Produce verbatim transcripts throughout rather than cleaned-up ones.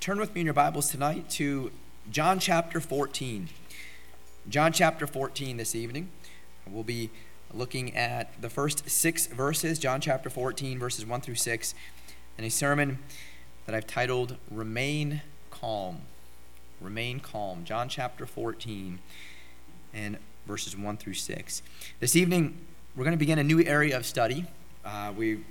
turn with me in your Bibles tonight to John chapter fourteen. John chapter fourteen this evening. We'll be looking at the first six verses, John chapter fourteen, verses one through six, in a sermon that I've titled, Remain Calm. Remain Calm. John chapter fourteen and verses one through six. This evening, we're going to begin a new area of study. Uh, we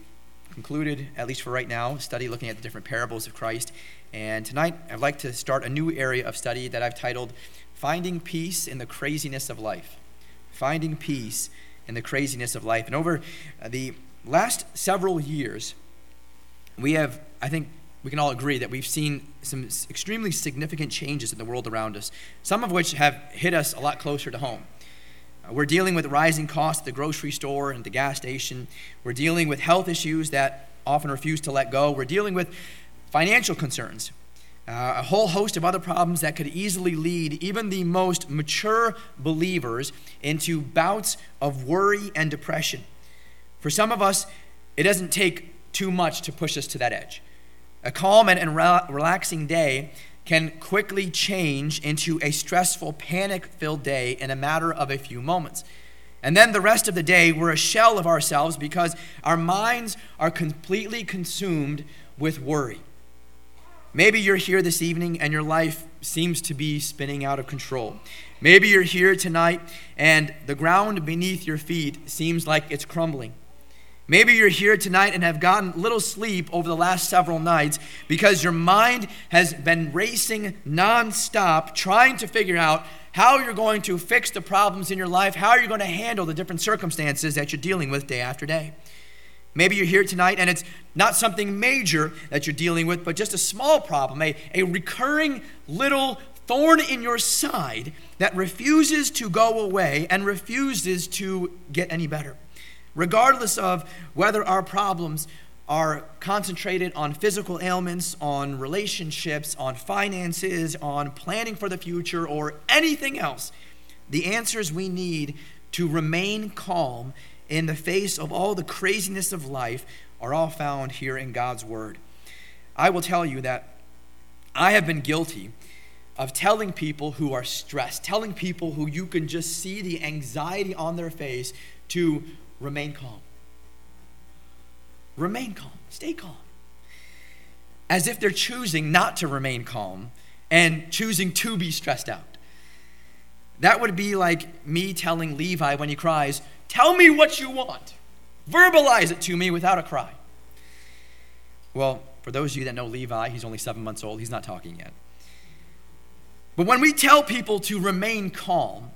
concluded, at least for right now, study looking at the different parables of Christ. And tonight, I'd like to start a new area of study that I've titled, Finding Peace in the Craziness of Life. Finding Peace in the Craziness of Life. And over the last several years, we have, I think, we can all agree that we've seen some extremely significant changes in the world around us, some of which have hit us a lot closer to home. We're dealing with rising costs at the grocery store and the gas station. We're dealing with health issues that often refuse to let go. We're dealing with financial concerns, uh, a whole host of other problems that could easily lead even the most mature believers into bouts of worry and depression. For some of us, it doesn't take too much to push us to that edge. A calm and, and re- relaxing day can quickly change into a stressful, panic-filled day in a matter of a few moments. And then the rest of the day, we're a shell of ourselves because our minds are completely consumed with worry. Maybe you're here this evening and your life seems to be spinning out of control. Maybe you're here tonight and the ground beneath your feet seems like it's crumbling. Maybe you're here tonight and have gotten little sleep over the last several nights because your mind has been racing nonstop, trying to figure out how you're going to fix the problems in your life, how you're going to handle the different circumstances that you're dealing with day after day. Maybe you're here tonight and it's not something major that you're dealing with, but just a small problem, a, a recurring little thorn in your side that refuses to go away and refuses to get any better. Regardless of whether our problems are concentrated on physical ailments, on relationships, on finances, on planning for the future, or anything else, the answers we need to remain calm in the face of all the craziness of life are all found here in God's Word. I will tell you that I have been guilty of telling people who are stressed, telling people who you can just see the anxiety on their face to remain calm. Remain calm. Stay calm. As if they're choosing not to remain calm and choosing to be stressed out. That would be like me telling Levi when he cries, "Tell me what you want. Verbalize it to me without a cry." Well, for those of you that know Levi, he's only seven months old. He's not talking yet. But when we tell people to remain calm,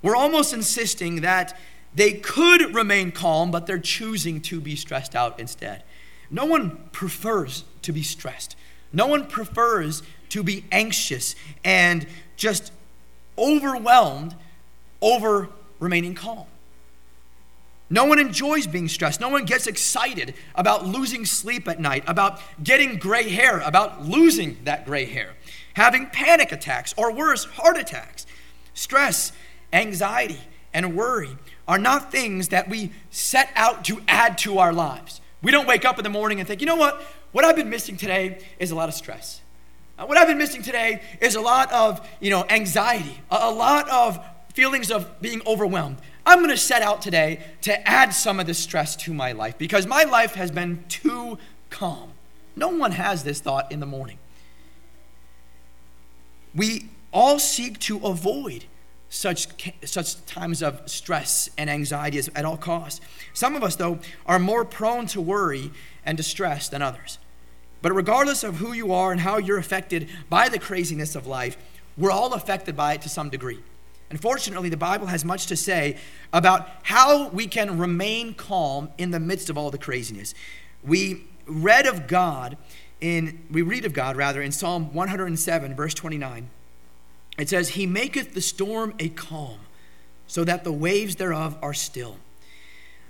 we're almost insisting that they could remain calm, but they're choosing to be stressed out instead. No one prefers to be stressed. No one prefers to be anxious and just overwhelmed over remaining calm. No one enjoys being stressed. No one gets excited about losing sleep at night, about getting gray hair, about losing that gray hair, having panic attacks, or worse, heart attacks. Stress, anxiety, and worry are not things that we set out to add to our lives. We don't wake up in the morning and think, you know what? What I've been missing today is a lot of stress. What I've been missing today is a lot of, you know, anxiety, a lot of feelings of being overwhelmed. I'm going to set out today to add some of this stress to my life because my life has been too calm. No one has this thought in the morning. We all seek to avoid Such such times of stress and anxiety at all costs. Some of us, though, are more prone to worry and distress than others. But regardless of who you are and how you're affected by the craziness of life, we're all affected by it to some degree. Unfortunately, the Bible has much to say about how we can remain calm in the midst of all the craziness. We read of God in we read of God rather in Psalm one hundred seven, verse twenty-nine. It says, "He maketh the storm a calm, so that the waves thereof are still."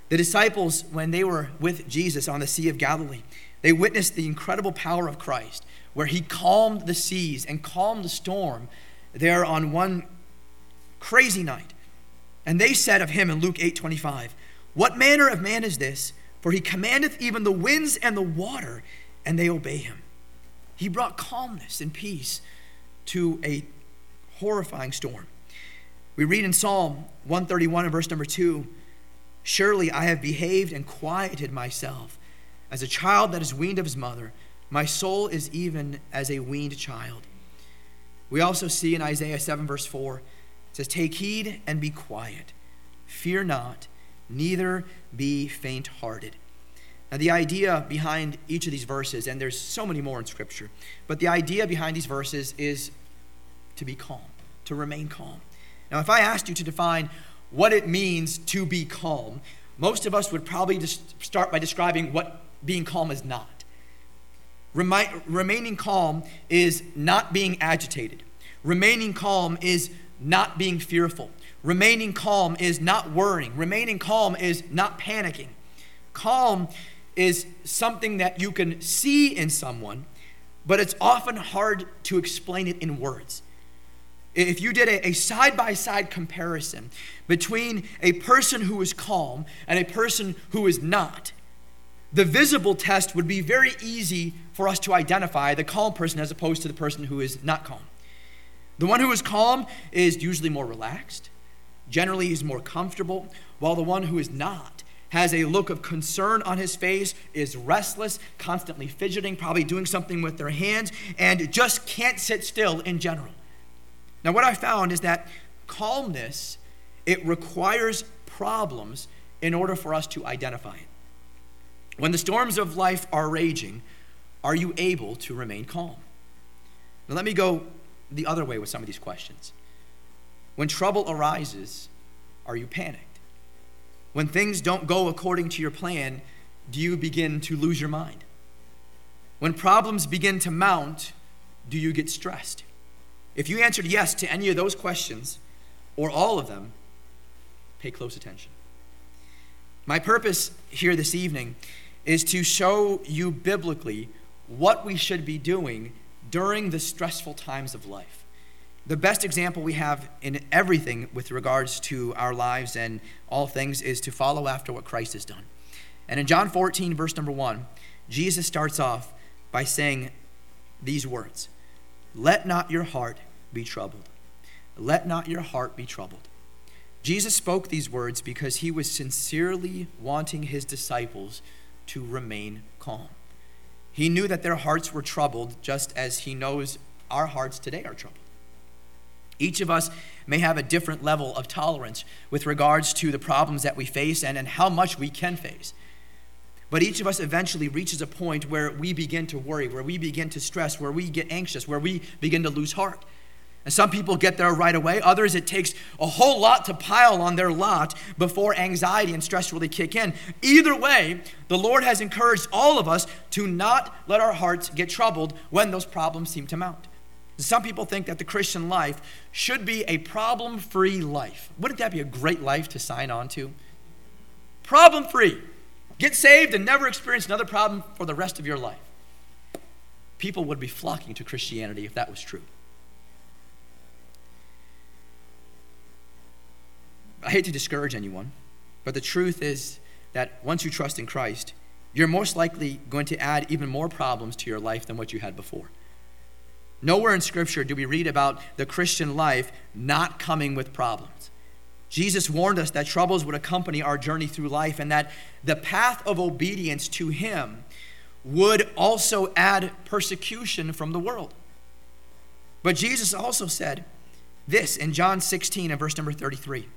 The disciples, when they were with Jesus on the Sea of Galilee, they witnessed the incredible power of Christ, where he calmed the seas and calmed the storm there on one crazy night. And they said of him in Luke eight twenty-five, "What manner of man is this? For he commandeth even the winds and the water, and they obey him." He brought calmness and peace to a horrifying storm. We read in Psalm one thirty-one and verse number two, "Surely I have behaved and quieted myself as a child that is weaned of his mother. My soul is even as a weaned child." We also see in Isaiah seven verse four, it says, "Take heed and be quiet. Fear not, neither be faint-hearted." Now the idea behind each of these verses, and there's so many more in Scripture, but the idea behind these verses is to be calm, to remain calm. Now if I asked you to define what it means to be calm, most of us would probably just start by describing what being calm is not. Remi- remaining calm is not being agitated. Remaining calm is not being fearful. Remaining calm is not worrying. Remaining calm is not panicking. Calm is something that you can see in someone, but it's often hard to explain it in words. If you did a side-by-side comparison between a person who is calm and a person who is not, the visible test would be very easy for us to identify the calm person as opposed to the person who is not calm. The one who is calm is usually more relaxed, generally is more comfortable, while the one who is not has a look of concern on his face, is restless, constantly fidgeting, probably doing something with their hands, and just can't sit still in general. Now, what I found is that calmness, it requires problems in order for us to identify it. When the storms of life are raging, are you able to remain calm? Now, let me go the other way with some of these questions. When trouble arises, are you panicked? When things don't go according to your plan, do you begin to lose your mind? When problems begin to mount, do you get stressed? If you answered yes to any of those questions, or all of them, pay close attention. My purpose here this evening is to show you biblically what we should be doing during the stressful times of life. The best example we have in everything with regards to our lives and all things is to follow after what Christ has done. And in John fourteen, verse number one, Jesus starts off by saying these words, "Let not your heart be troubled. Let not your heart be troubled." Jesus spoke these words because he was sincerely wanting his disciples to remain calm. He knew that their hearts were troubled, just as he knows our hearts today are troubled. Each of us may have a different level of tolerance with regards to the problems that we face and, and how much we can face. But each of us eventually reaches a point where we begin to worry, where we begin to stress, where we get anxious, where we begin to lose heart. And some people get there right away. Others, it takes a whole lot to pile on their lot before anxiety and stress really kick in. Either way, the Lord has encouraged all of us to not let our hearts get troubled when those problems seem to mount. Some people think that the Christian life should be a problem-free life. Wouldn't that be a great life to sign on to? Problem-free. Get saved and never experience another problem for the rest of your life. People would be flocking to Christianity if that was true. I hate to discourage anyone, but the truth is that once you trust in Christ, you're most likely going to add even more problems to your life than what you had before. Nowhere in Scripture do we read about the Christian life not coming with problems. Jesus warned us that troubles would accompany our journey through life and that the path of obedience to him would also add persecution from the world. But Jesus also said this in John sixteen and verse number thirty-three.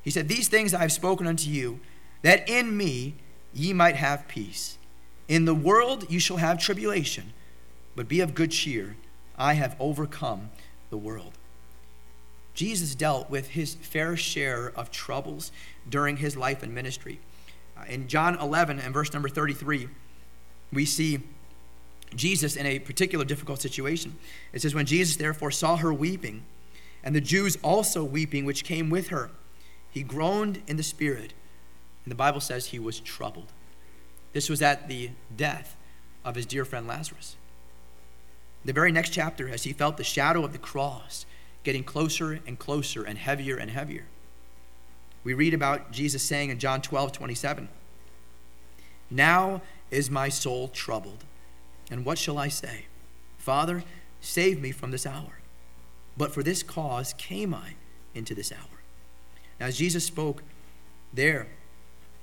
He said, "These things I have spoken unto you, that in me ye might have peace. In the world you shall have tribulation, but be of good cheer. I have overcome the world." Jesus dealt with his fair share of troubles during his life and ministry. In John eleven and verse number thirty-three, we see Jesus in a particular difficult situation. It says, "When Jesus therefore saw her weeping, and the Jews also weeping which came with her, he groaned in the spirit." And the Bible says he was troubled. This was at the death of his dear friend Lazarus. The very next chapter, as he felt the shadow of the cross getting closer and closer and heavier and heavier, we read about Jesus saying in John twelve twenty-seven, "Now is my soul troubled, and what shall I say? Father, save me from this hour. But for this cause came I into this hour. Now, as Jesus spoke there,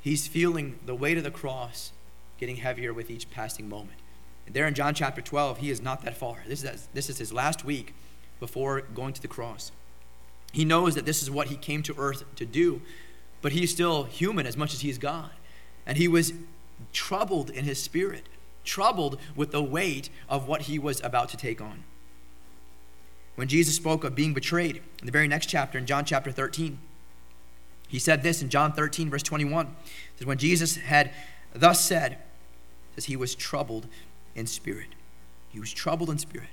he's feeling the weight of the cross getting heavier with each passing moment. And there in John chapter twelve, he is not that far. This is, this is his last week before going to the cross. He knows that this is what he came to earth to do, but he's still human as much as he is God. And he was troubled in his spirit, troubled with the weight of what he was about to take on. When Jesus spoke of being betrayed, in the very next chapter, in John chapter thirteen, he said this in John thirteen, verse twenty-one. It says, when Jesus had thus said, it says, he was troubled in spirit. He was troubled in spirit.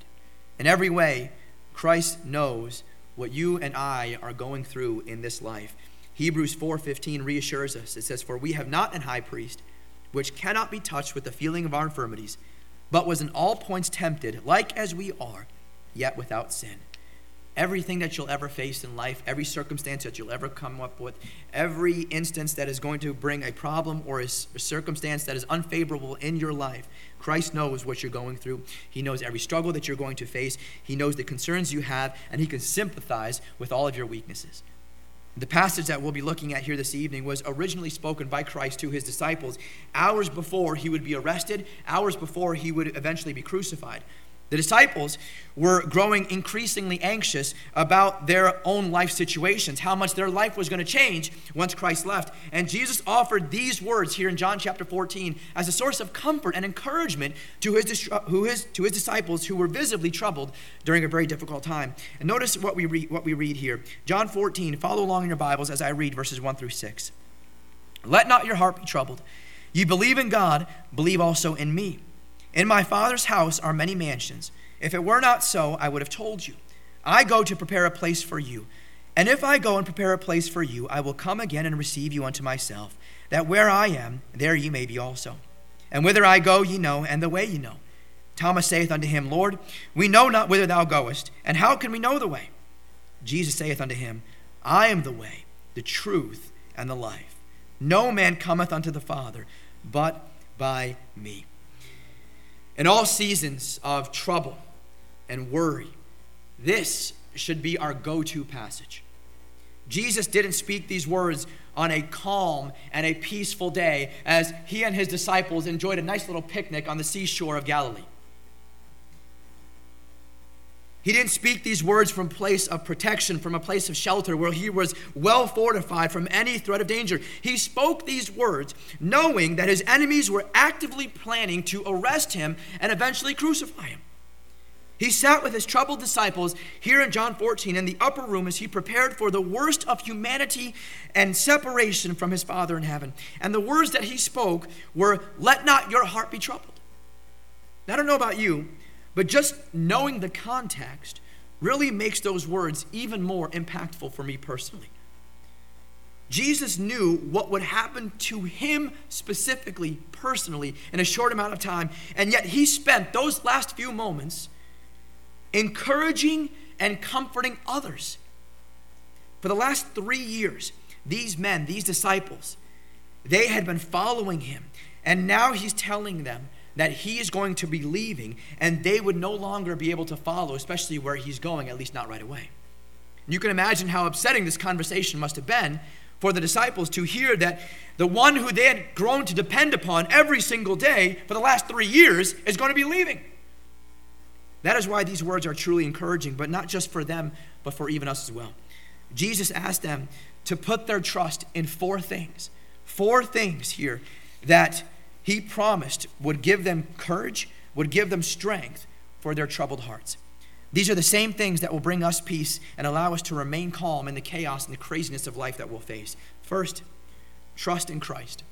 In every way, Christ knows what you and I are going through in this life. Hebrews four fifteen reassures us. It says, for we have not an high priest which cannot be touched with the feeling of our infirmities, but was in all points tempted, like as we are, yet without sin. Everything that you'll ever face in life, every circumstance that you'll ever come up with, every instance that is going to bring a problem or a circumstance that is unfavorable in your life, Christ knows what you're going through. He knows every struggle that you're going to face. He knows the concerns you have, and he can sympathize with all of your weaknesses. The passage that we'll be looking at here this evening was originally spoken by Christ to his disciples hours before he would be arrested, hours before he would eventually be crucified. The disciples were growing increasingly anxious about their own life situations, how much their life was going to change once Christ left. And Jesus offered these words here in John chapter fourteen as a source of comfort and encouragement to his, who his, to his disciples who were visibly troubled during a very difficult time. And notice what we read, what we read here. John fourteen, follow along in your Bibles as I read verses one through six. Let not your heart be troubled. Ye believe in God, believe also in me. In my Father's house are many mansions. If it were not so, I would have told you. I go to prepare a place for you. And if I go and prepare a place for you, I will come again and receive you unto myself, that where I am, there ye may be also. And whither I go ye know, and the way ye know. Thomas saith unto him, Lord, we know not whither thou goest, and how can we know the way? Jesus saith unto him, I am the way, the truth, and the life. No man cometh unto the Father, but by me. In all seasons of trouble and worry, this should be our go-to passage. Jesus didn't speak these words on a calm and a peaceful day as he and his disciples enjoyed a nice little picnic on the seashore of Galilee. He didn't speak these words from a place of protection, from a place of shelter where he was well fortified from any threat of danger. He spoke these words knowing that his enemies were actively planning to arrest him and eventually crucify him. He sat with his troubled disciples here in John fourteen in the upper room as he prepared for the worst of humanity and separation from his Father in heaven. And the words that he spoke were, let not your heart be troubled. Now, I don't know about you, but just knowing the context really makes those words even more impactful for me personally. Jesus knew what would happen to him specifically, personally, in a short amount of time, and yet he spent those last few moments encouraging and comforting others. For the last three years, these men, these disciples, they had been following him, and now he's telling them that he is going to be leaving, and they would no longer be able to follow, especially where he's going, at least not right away. And you can imagine how upsetting this conversation must have been for the disciples to hear that the one who they had grown to depend upon every single day for the last three years is going to be leaving. That is why these words are truly encouraging, but not just for them, but for even us as well. Jesus asked them to put their trust in four things, four things here that he promised would give them courage, would give them strength for their troubled hearts. These are the same things that will bring us peace and allow us to remain calm in the chaos and the craziness of life that we'll face. First, trust in Christ.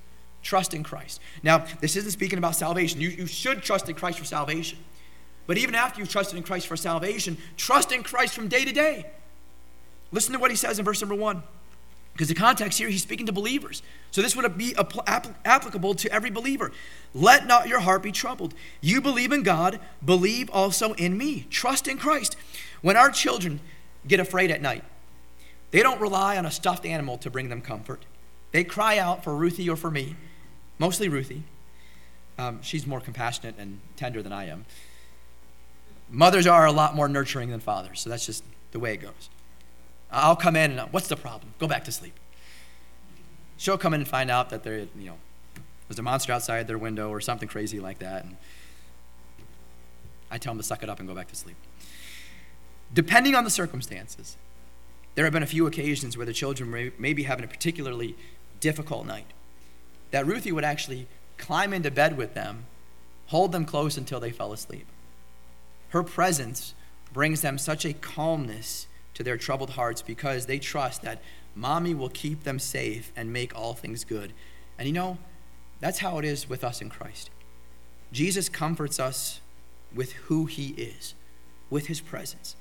Trust in Christ. Now, this isn't speaking about salvation. You, you should trust in Christ for salvation. But even after you've trusted in Christ for salvation, trust in Christ from day to day. Listen to what he says in verse number one. Because the context here, he's speaking to believers. So this would be applicable to every believer. Let not your heart be troubled. You believe in God, believe also in me. Trust in Christ. When our children get afraid at night, they don't rely on a stuffed animal to bring them comfort. They cry out for Ruthie or for me, mostly Ruthie. Um, she's more compassionate and tender than I am. Mothers are a lot more nurturing than fathers, so that's just the way it goes. I'll come in and, I'll, what's the problem? Go back to sleep. She'll come in and find out that there, you know, there's a monster outside their window or something crazy like that. And I tell them to suck it up and go back to sleep. Depending on the circumstances, there have been a few occasions where the children may, may be having a particularly difficult night, that Ruthie would actually climb into bed with them, hold them close until they fell asleep. Her presence brings them such a calmness to their troubled hearts because they trust that Mommy will keep them safe and make all things good. And you know, that's how it is with us in Christ. Jesus comforts us with who he is, with his presence.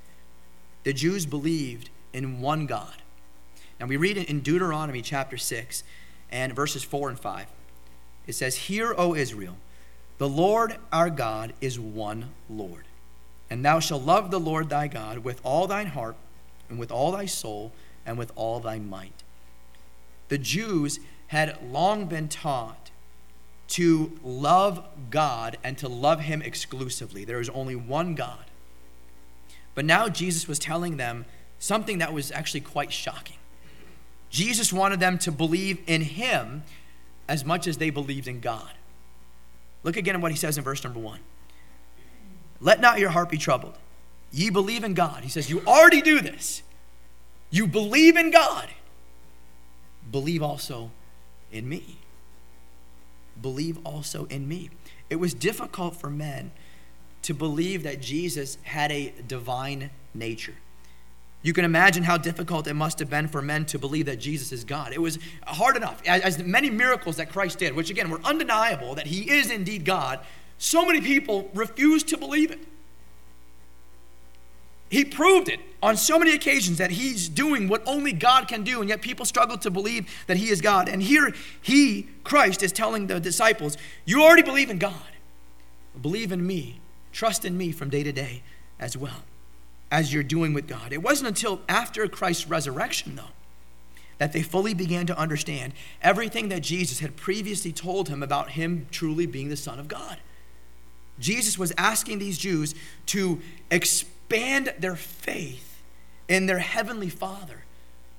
The Jews believed in one God. And we read it in Deuteronomy chapter six and verses four and five. It says, "Hear, O Israel, the Lord our God is one Lord. And thou shalt love the Lord thy God with all thine heart and with all thy soul and with all thy might." The Jews had long been taught to love God and to love him exclusively. There is only one God. But now Jesus was telling them something that was actually quite shocking. Jesus wanted them to believe in him as much as they believed in God. Look again at what he says in verse number one. "Let not your heart be troubled. Ye believe in God." He says, you already do this. You believe in God. Believe also in me. Believe also in me. It was difficult for men to believe that Jesus had a divine nature. You can imagine how difficult it must have been for men to believe that Jesus is God. It was hard enough, as the many miracles that Christ did, which again were undeniable that he is indeed God, so many people refused to believe it. He proved it on so many occasions that he's doing what only God can do, and yet people struggle to believe that he is God. And here he, Christ, is telling the disciples, you already believe in God. Believe in me. Trust in me from day to day as well as you're doing with God. It wasn't until after Christ's resurrection, though, that they fully began to understand everything that Jesus had previously told him about him truly being the Son of God. Jesus was asking these Jews to explain Expand their faith in their heavenly Father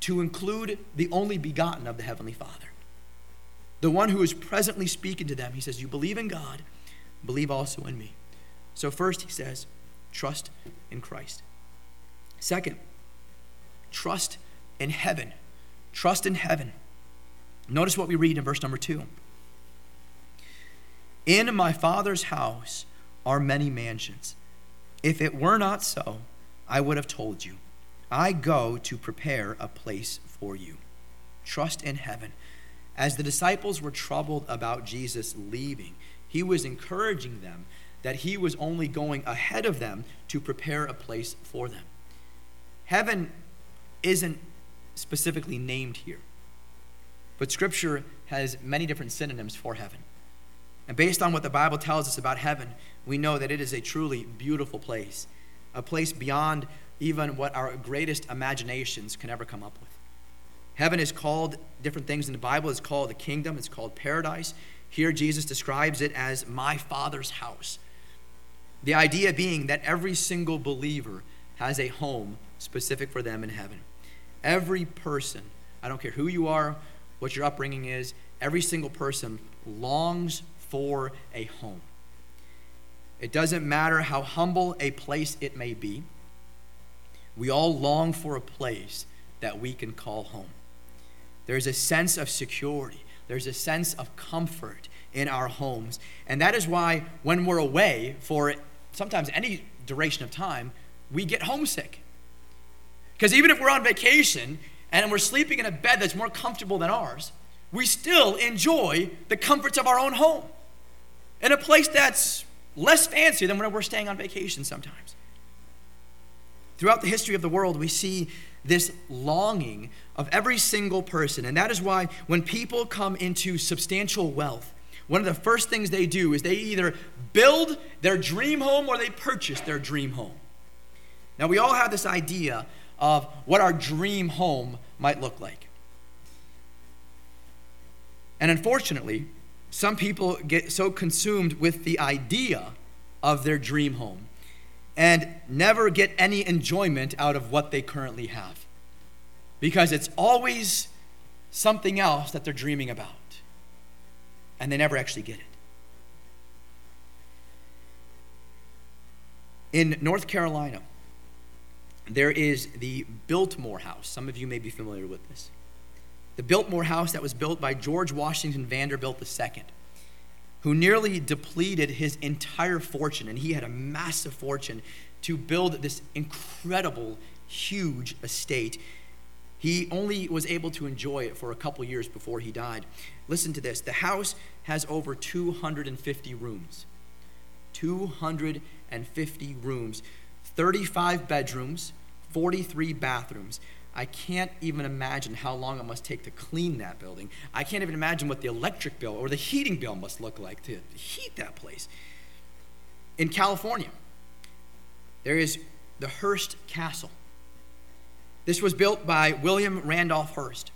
to include the only begotten of the heavenly Father, the one who is presently speaking to them. He says, you believe in God, believe also in me. So first, he says, trust in Christ. Second, trust in heaven. Trust in heaven. Notice what we read in verse number two. "In my Father's house are many mansions. If it were not so, I would have told you. I go to prepare a place for you." Trust in heaven. As the disciples were troubled about Jesus leaving, he was encouraging them that he was only going ahead of them to prepare a place for them. Heaven isn't specifically named here, but Scripture has many different synonyms for heaven. And based on what the Bible tells us about heaven, we know that it is a truly beautiful place, a place beyond even what our greatest imaginations can ever come up with. Heaven is called different things in the Bible. It's called a kingdom. It's called paradise. Here Jesus describes it as my Father's house. The idea being that every single believer has a home specific for them in heaven. Every person, I don't care who you are, what your upbringing is, every single person longs for a home. It doesn't matter how humble a place it may be. We all long for a place that we can call home. There's a sense of security. There's a sense of comfort in our homes. And that is why when we're away for sometimes any duration of time, we get homesick. Because even if we're on vacation and we're sleeping in a bed that's more comfortable than ours, we still enjoy the comforts of our own home in a place that's less fancy than when we're staying on vacation sometimes. Throughout the history of the world, we see this longing of every single person. And that is why when people come into substantial wealth, one of the first things they do is they either build their dream home or they purchase their dream home. Now, we all have this idea of what our dream home might look like. And unfortunately, some people get so consumed with the idea of their dream home and never get any enjoyment out of what they currently have, because it's always something else that they're dreaming about, and they never actually get it. In North Carolina, there is the Biltmore House. Some of you may be familiar with this. The Biltmore House that was built by George Washington Vanderbilt the second, who nearly depleted his entire fortune, and he had a massive fortune to build this incredible, huge estate. He only was able to enjoy it for a couple years before he died. Listen to this. The house has over two hundred fifty rooms. two hundred fifty rooms, thirty-five bedrooms, forty-three bathrooms. I can't even imagine how long it must take to clean that building. I can't even imagine what the electric bill or the heating bill must look like to heat that place. In California, there is the Hearst Castle. This was built by William Randolph Hearst.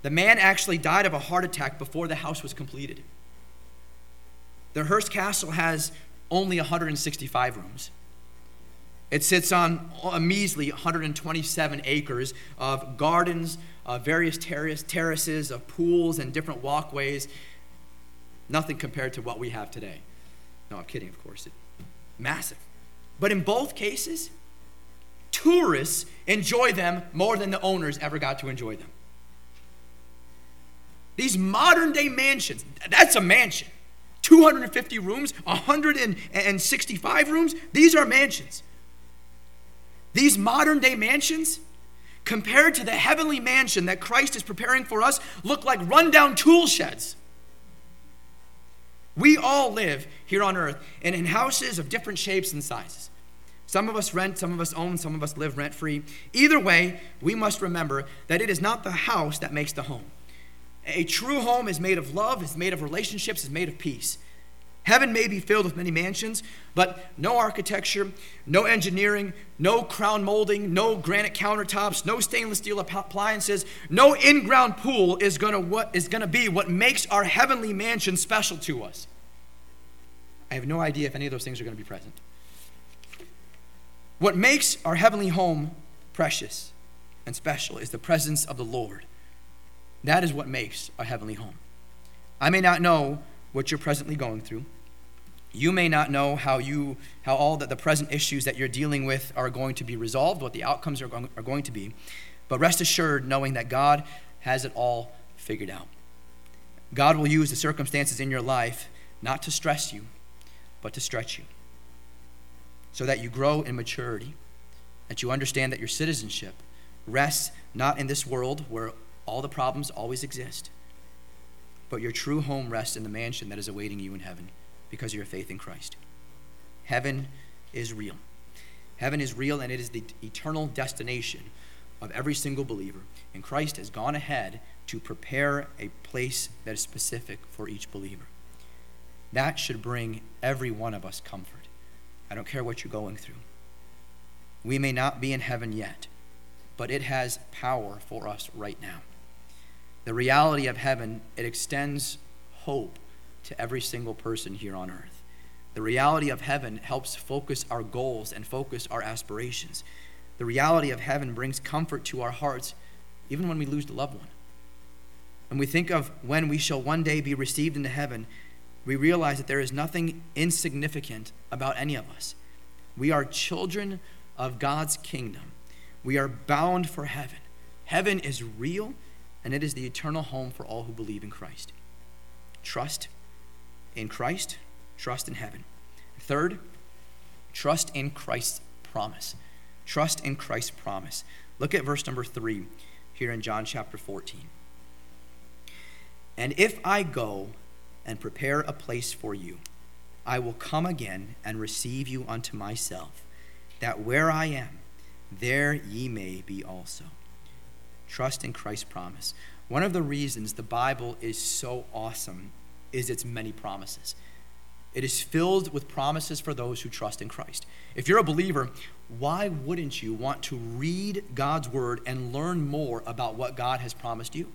The man actually died of a heart attack before the house was completed. The Hearst Castle has only one hundred sixty-five rooms. It sits on a measly one hundred twenty-seven acres of gardens, of various terrace, terraces, of pools and different walkways. Nothing compared to what we have today. No, I'm kidding, of course. It, massive. But in both cases, tourists enjoy them more than the owners ever got to enjoy them. These modern-day mansions, that's a mansion. two hundred fifty rooms, one hundred sixty-five rooms, these are mansions. These modern-day mansions, compared to the heavenly mansion that Christ is preparing for us, look like rundown tool sheds. We all live here on earth and in houses of different shapes and sizes. Some of us rent, some of us own, some of us live rent-free. Either way, we must remember that it is not the house that makes the home. A true home is made of love, is made of relationships, is made of peace. Heaven may be filled with many mansions, but no architecture, no engineering, no crown molding, no granite countertops, no stainless steel appliances, no in-ground pool is gonna what is gonna be what makes our heavenly mansion special to us. I have no idea if any of those things are gonna be present. What makes our heavenly home precious and special is the presence of the Lord. That is what makes a heavenly home. I may not know what you're presently going through. You may not know how you, how all that the present issues that you're dealing with are going to be resolved, what the outcomes are going, are going to be. But rest assured, knowing that God has it all figured out. God will use the circumstances in your life not to stress you, but to stretch you, so that you grow in maturity, that you understand that your citizenship rests not in this world where all the problems always exist, but your true home rests in the mansion that is awaiting you in heaven because of your faith in Christ. Heaven is real. Heaven is real, and it is the eternal destination of every single believer. And Christ has gone ahead to prepare a place that is specific for each believer. That should bring every one of us comfort. I don't care what you're going through. We may not be in heaven yet, but it has power for us right now. The reality of heaven, it extends hope to every single person here on earth. The reality of heaven helps focus our goals and focus our aspirations. The reality of heaven brings comfort to our hearts, even when we lose a loved one. When we think of when we shall one day be received into heaven, we realize that there is nothing insignificant about any of us. We are children of God's kingdom. We are bound for heaven. Heaven is real, and it is the eternal home for all who believe in Christ. Trust in Christ, trust in heaven. Third, trust in Christ's promise. Trust in Christ's promise. Look at verse number three here in John chapter fourteen. And if I go and prepare a place for you, I will come again and receive you unto myself, that where I am, there ye may be also. Trust in Christ's promise. One of the reasons the Bible is so awesome is its many promises. It is filled with promises for those who trust in Christ. If you're a believer, why wouldn't you want to read God's word and learn more about what God has promised you?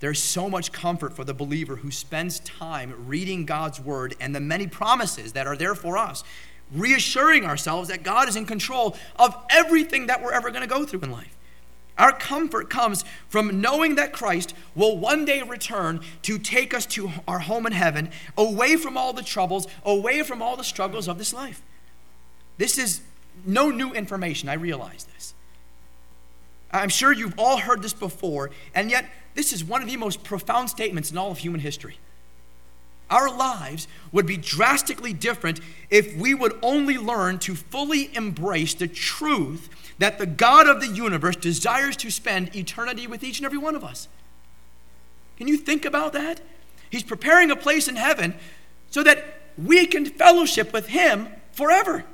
There's so much comfort for the believer who spends time reading God's word and the many promises that are there for us. reassuring ourselves that God is in control of everything that we're ever going to go through in life. Our comfort comes from knowing that Christ will one day return to take us to our home in heaven, away from all the troubles, away from all the struggles of this life. This is no new information. I realize this. I'm sure you've all heard this before, and yet this is one of the most profound statements in all of human history. Our lives would be drastically different if we would only learn to fully embrace the truth that the God of the universe desires to spend eternity with each and every one of us. Can you think about that? He's preparing a place in heaven so that we can fellowship with him forever.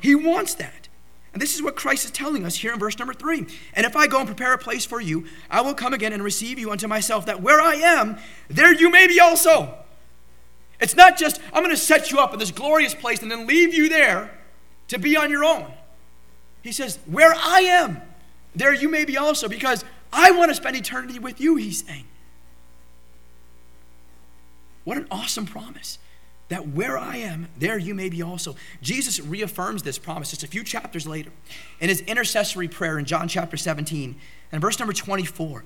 He wants that. And this is what Christ is telling us here in verse number three. And if I go and prepare a place for you, I will come again and receive you unto myself, that where I am, there you may be also. It's not just, I'm going to set you up in this glorious place and then leave you there to be on your own. He says, where I am, there you may be also, because I want to spend eternity with you, he's saying. What an awesome promise. That where I am, there you may be also. Jesus reaffirms this promise just a few chapters later in his intercessory prayer in John chapter seventeen and verse number twenty-four.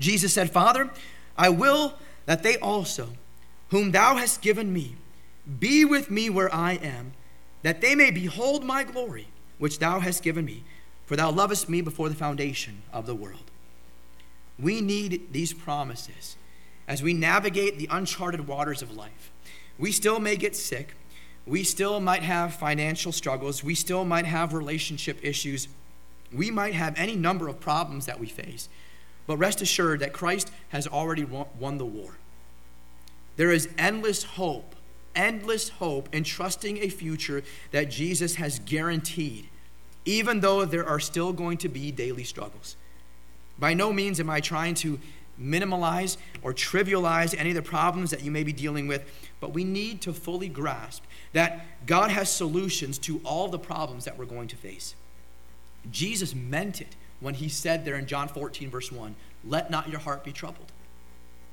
Jesus said, Father, I will that they also, whom thou hast given me, be with me where I am, that they may behold my glory, which thou hast given me, for thou lovest me before the foundation of the world. We need these promises as we navigate the uncharted waters of life. We still may get sick. We still might have financial struggles. We still might have relationship issues. We might have any number of problems that we face. But rest assured that Christ has already won the war. There is endless hope, endless hope in trusting a future that Jesus has guaranteed, even though there are still going to be daily struggles. By no means am I trying to minimalize or trivialize any of the problems that you may be dealing with, but we need to fully grasp that God has solutions to all the problems that we're going to face. Jesus meant it when he said there in John fourteen, verse one, let not your heart be troubled.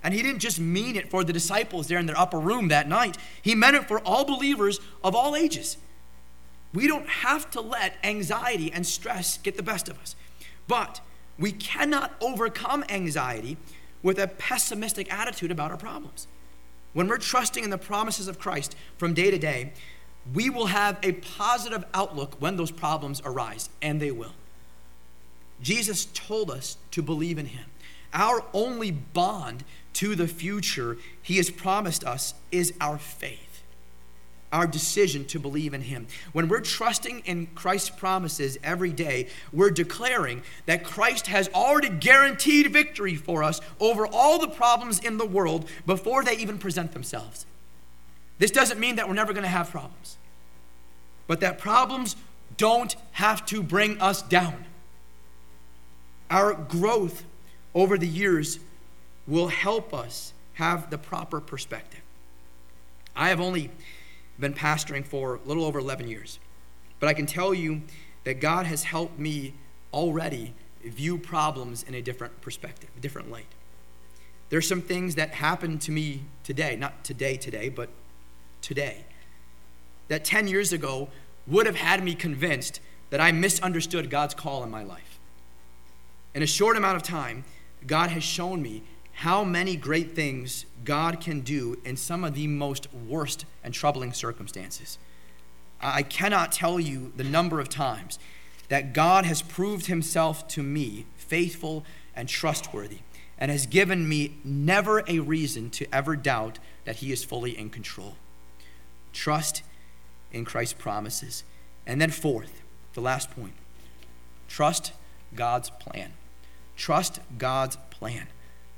And he didn't just mean it for the disciples there in their upper room that night. He meant it for all believers of all ages. We don't have to let anxiety and stress get the best of us, but we cannot overcome anxiety with a pessimistic attitude about our problems. When we're trusting in the promises of Christ from day to day, we will have a positive outlook when those problems arise, and they will. Jesus told us to believe in him. Our only bond to the future he has promised us is our faith, our decision to believe in him. When we're trusting in Christ's promises every day, we're declaring that Christ has already guaranteed victory for us over all the problems in the world before they even present themselves. This doesn't mean that we're never going to have problems, but that problems don't have to bring us down. Our growth over the years will help us have the proper perspective. I have only been pastoring for a little over eleven years, but I can tell you that God has helped me already view problems in a different perspective, a different light. There's some things that happened to me today, not today today, but today, that ten years ago would have had me convinced that I misunderstood God's call in my life. In a short amount of time, God has shown me how many great things God can do in some of the most worst and troubling circumstances. I cannot tell you the number of times that God has proved himself to me faithful and trustworthy and has given me never a reason to ever doubt that he is fully in control. Trust in Christ's promises. And then fourth, the last point, trust God's plan. Trust God's plan.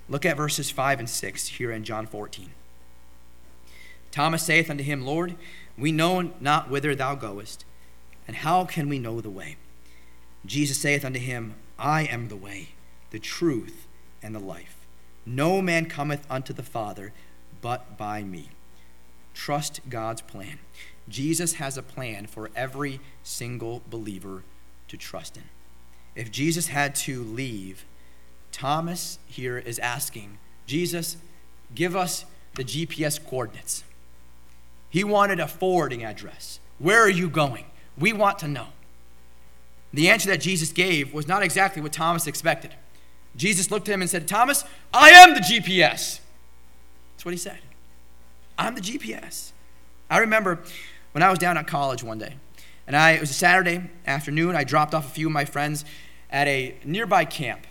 Look at verses five and six here in John fourteen. Thomas saith unto him, Lord, we know not whither thou goest, and how can we know the way? Jesus saith unto him, I am the way, the truth, and the life. No man cometh unto the Father but by me. Trust God's plan. Jesus has a plan for every single believer to trust in. If Jesus had to leave, Thomas here is asking, Jesus, give us the G P S coordinates. He wanted a forwarding address. Where are you going? We want to know. The answer that Jesus gave was not exactly what Thomas expected. Jesus looked at him and said, Thomas, I am the G P S. That's what he said. I'm the G P S. I remember when I was down at college one day, and I, it was a Saturday afternoon. I dropped off a few of my friends at a nearby camp.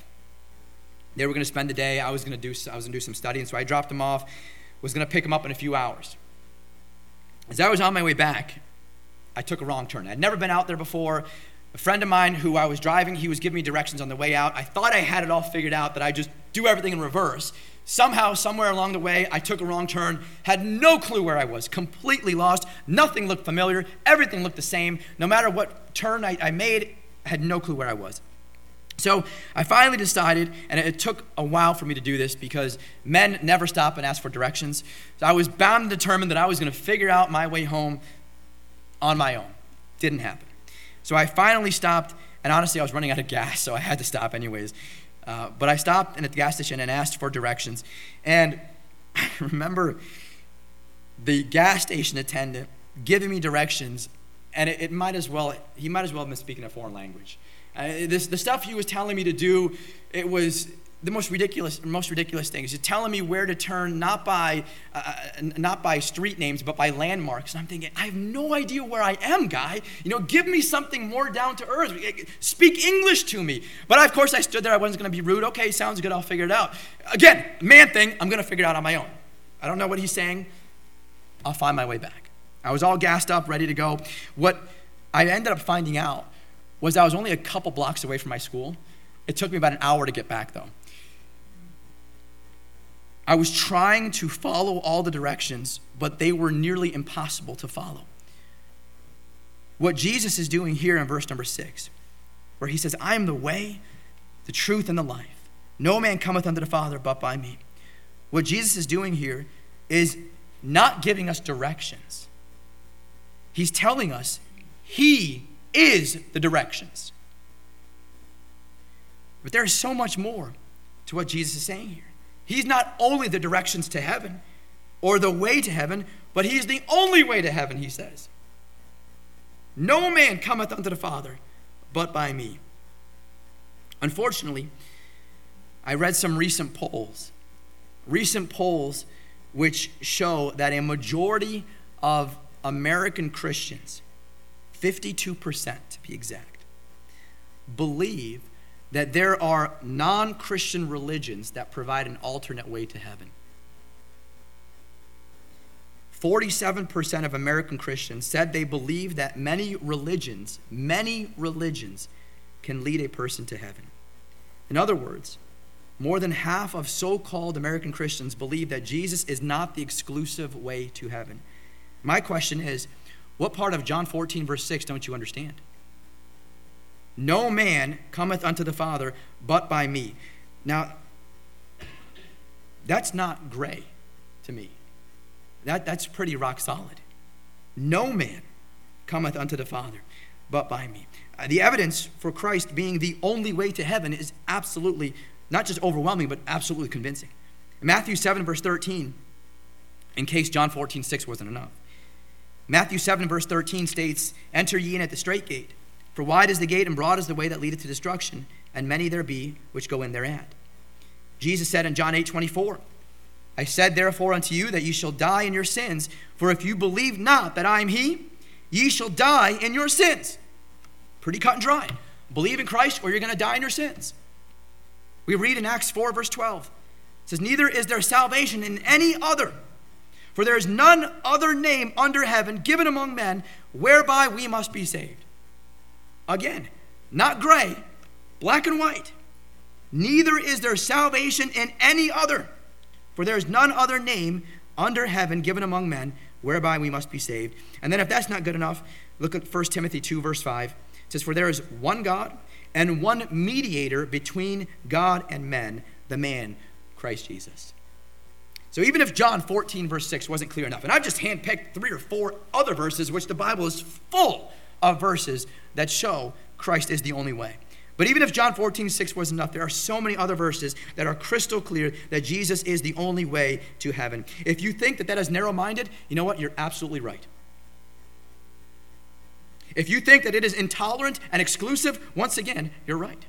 They were going to spend the day. I was going to do I was going to do some studying, so I dropped them off. Was going to pick them up in a few hours. As I was on my way back, I took a wrong turn. I'd never been out there before. A friend of mine who I was driving, he was giving me directions on the way out. I thought I had it all figured out, that I just do everything in reverse. Somehow, somewhere along the way, I took a wrong turn, had no clue where I was, completely lost. Nothing looked familiar. Everything looked the same. No matter what turn I, I made, I had no clue where I was. So I finally decided, and it took a while for me to do this because men never stop and ask for directions. So I was bound and determined that I was going to figure out my way home on my own. Didn't happen. So I finally stopped, and honestly, I was running out of gas, so I had to stop anyways. Uh, but I stopped at the gas station and asked for directions. And I remember the gas station attendant giving me directions, and it, it might as well, he might as well have been speaking a foreign language. Uh, this, the stuff he was telling me to do, it was the most ridiculous, most ridiculous things. He's telling me where to turn, not by, uh, not by street names, but by landmarks. And I'm thinking, I have no idea where I am, guy. You know, give me something more down to earth. Speak English to me. But of course, I stood there. I wasn't going to be rude. Okay, sounds good. I'll figure it out. Again, man thing. I'm going to figure it out on my own. I don't know what he's saying. I'll find my way back. I was all gassed up, ready to go. What I ended up finding out was I was only a couple blocks away from my school. It took me about an hour to get back, though. I was trying to follow all the directions, but they were nearly impossible to follow. What Jesus is doing here in verse number six, where he says, I am the way, the truth, and the life. No man cometh unto the Father but by me. What Jesus is doing here is not giving us directions. He's telling us he is the directions. But there is so much more to what Jesus is saying here. He's not only the directions to heaven or the way to heaven, but he's the only way to heaven, he says. No man cometh unto the Father but by me. Unfortunately, I read some recent polls, recent polls which show that a majority of American Christians, fifty-two percent to be exact, believe that there are non-Christian religions that provide an alternate way to heaven. forty-seven percent of American Christians said they believe that many religions, many religions can lead a person to heaven. In other words, more than half of so-called American Christians believe that Jesus is not the exclusive way to heaven. My question is, what part of John fourteen, verse six, don't you understand? No man cometh unto the Father but by me. Now, that's not gray to me. That, that's pretty rock solid. No man cometh unto the Father but by me. The evidence for Christ being the only way to heaven is absolutely, not just overwhelming, but absolutely convincing. In Matthew seven, verse thirteen, in case John fourteen, six wasn't enough. Matthew seven, verse thirteen states, Enter ye in at the strait gate, for wide is the gate and broad is the way that leadeth to destruction, and many there be which go in thereat. Jesus said in John eight, twenty-four, I said therefore unto you that ye shall die in your sins, for if you believe not that I am he, ye shall die in your sins. Pretty cut and dry. Believe in Christ or you're going to die in your sins. We read in Acts four, verse twelve, it says, Neither is there salvation in any other, for there is none other name under heaven given among men whereby we must be saved. Again, not gray, black and white. Neither is there salvation in any other, for there is none other name under heaven given among men whereby we must be saved. And then if that's not good enough, look at First Timothy two, verse five. It says, For there is one God and one mediator between God and men, the man, Christ Jesus. So even if John fourteen, verse six wasn't clear enough, and I've just handpicked three or four other verses, which the Bible is full of verses that show Christ is the only way. But even if John fourteen six was enough, there are so many other verses that are crystal clear that Jesus is the only way to heaven. If you think that that is narrow-minded, you know what? You're absolutely right. If you think that it is intolerant and exclusive, once again, you're right.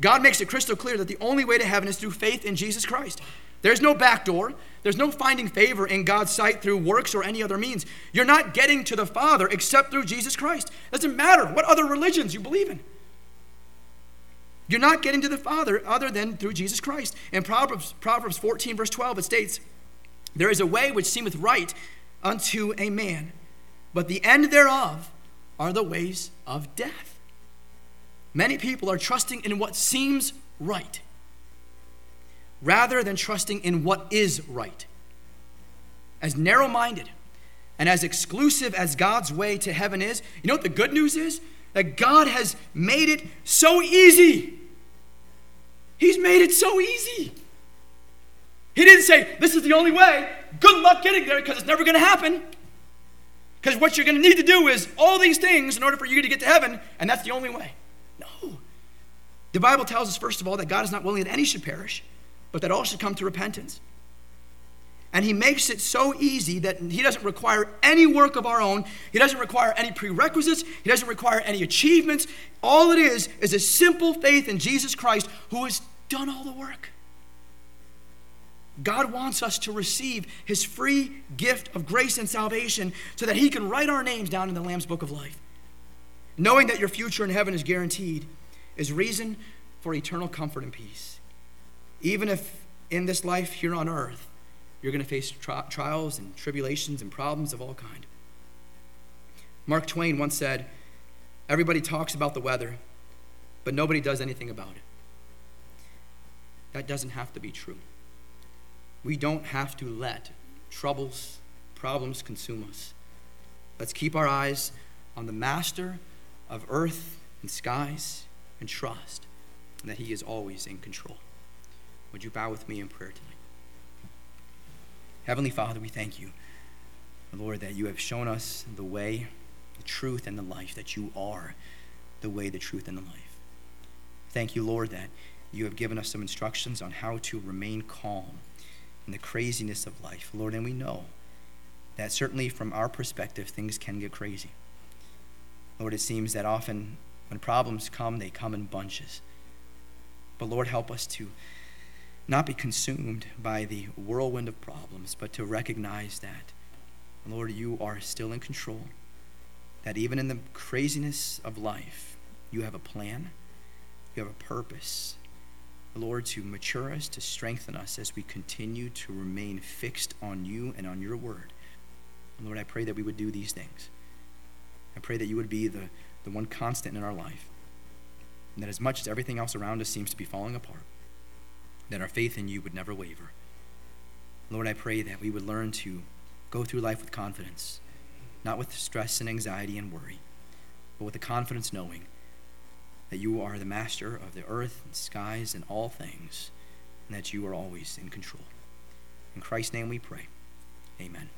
God makes it crystal clear that the only way to heaven is through faith in Jesus Christ. There's no back door. There's no finding favor in God's sight through works or any other means. You're not getting to the Father except through Jesus Christ. It doesn't matter what other religions you believe in. You're not getting to the Father other than through Jesus Christ. In Proverbs, Proverbs fourteen, verse twelve, it states, "There is a way which seemeth right unto a man, but the end thereof are the ways of death." Many people are trusting in what seems right rather than trusting in what is right. As narrow-minded and as exclusive as God's way to heaven is, you know what the good news is? That God has made it so easy. He's made it so easy. He didn't say, this is the only way. Good luck getting there, because it's never going to happen. Because what you're going to need to do is all these things in order for you to get to heaven, and that's the only way. No. The Bible tells us, first of all, that God is not willing that any should perish, but that all should come to repentance. And he makes it so easy that he doesn't require any work of our own. He doesn't require any prerequisites. He doesn't require any achievements. All it is is a simple faith in Jesus Christ, who has done all the work. God wants us to receive his free gift of grace and salvation so that he can write our names down in the Lamb's Book of Life. Knowing that your future in heaven is guaranteed is reason for eternal comfort and peace. Even if in this life here on earth, you're going to face tri- trials and tribulations and problems of all kind. Mark Twain once said, "Everybody talks about the weather, but nobody does anything about it." That doesn't have to be true. We don't have to let troubles, problems consume us. Let's keep our eyes on the master of earth and skies and trust that he is always in control. Would you bow with me in prayer tonight? Heavenly Father, we thank you, Lord, that you have shown us the way, the truth, and the life, that you are the way, the truth, and the life. Thank you, Lord, that you have given us some instructions on how to remain calm in the craziness of life, Lord, and we know that certainly from our perspective, things can get crazy. Lord, it seems that often when problems come, they come in bunches. But Lord, help us to not be consumed by the whirlwind of problems, but to recognize that, Lord, you are still in control, that even in the craziness of life, you have a plan, you have a purpose, Lord, to mature us, to strengthen us as we continue to remain fixed on you and on your word. Lord, I pray that we would do these things. I pray that you would be the, the one constant in our life, and that as much as everything else around us seems to be falling apart, that our faith in you would never waver. Lord, I pray that we would learn to go through life with confidence, not with stress and anxiety and worry, but with the confidence knowing that you are the master of the earth and skies and all things, and that you are always in control. In Christ's name we pray. Amen.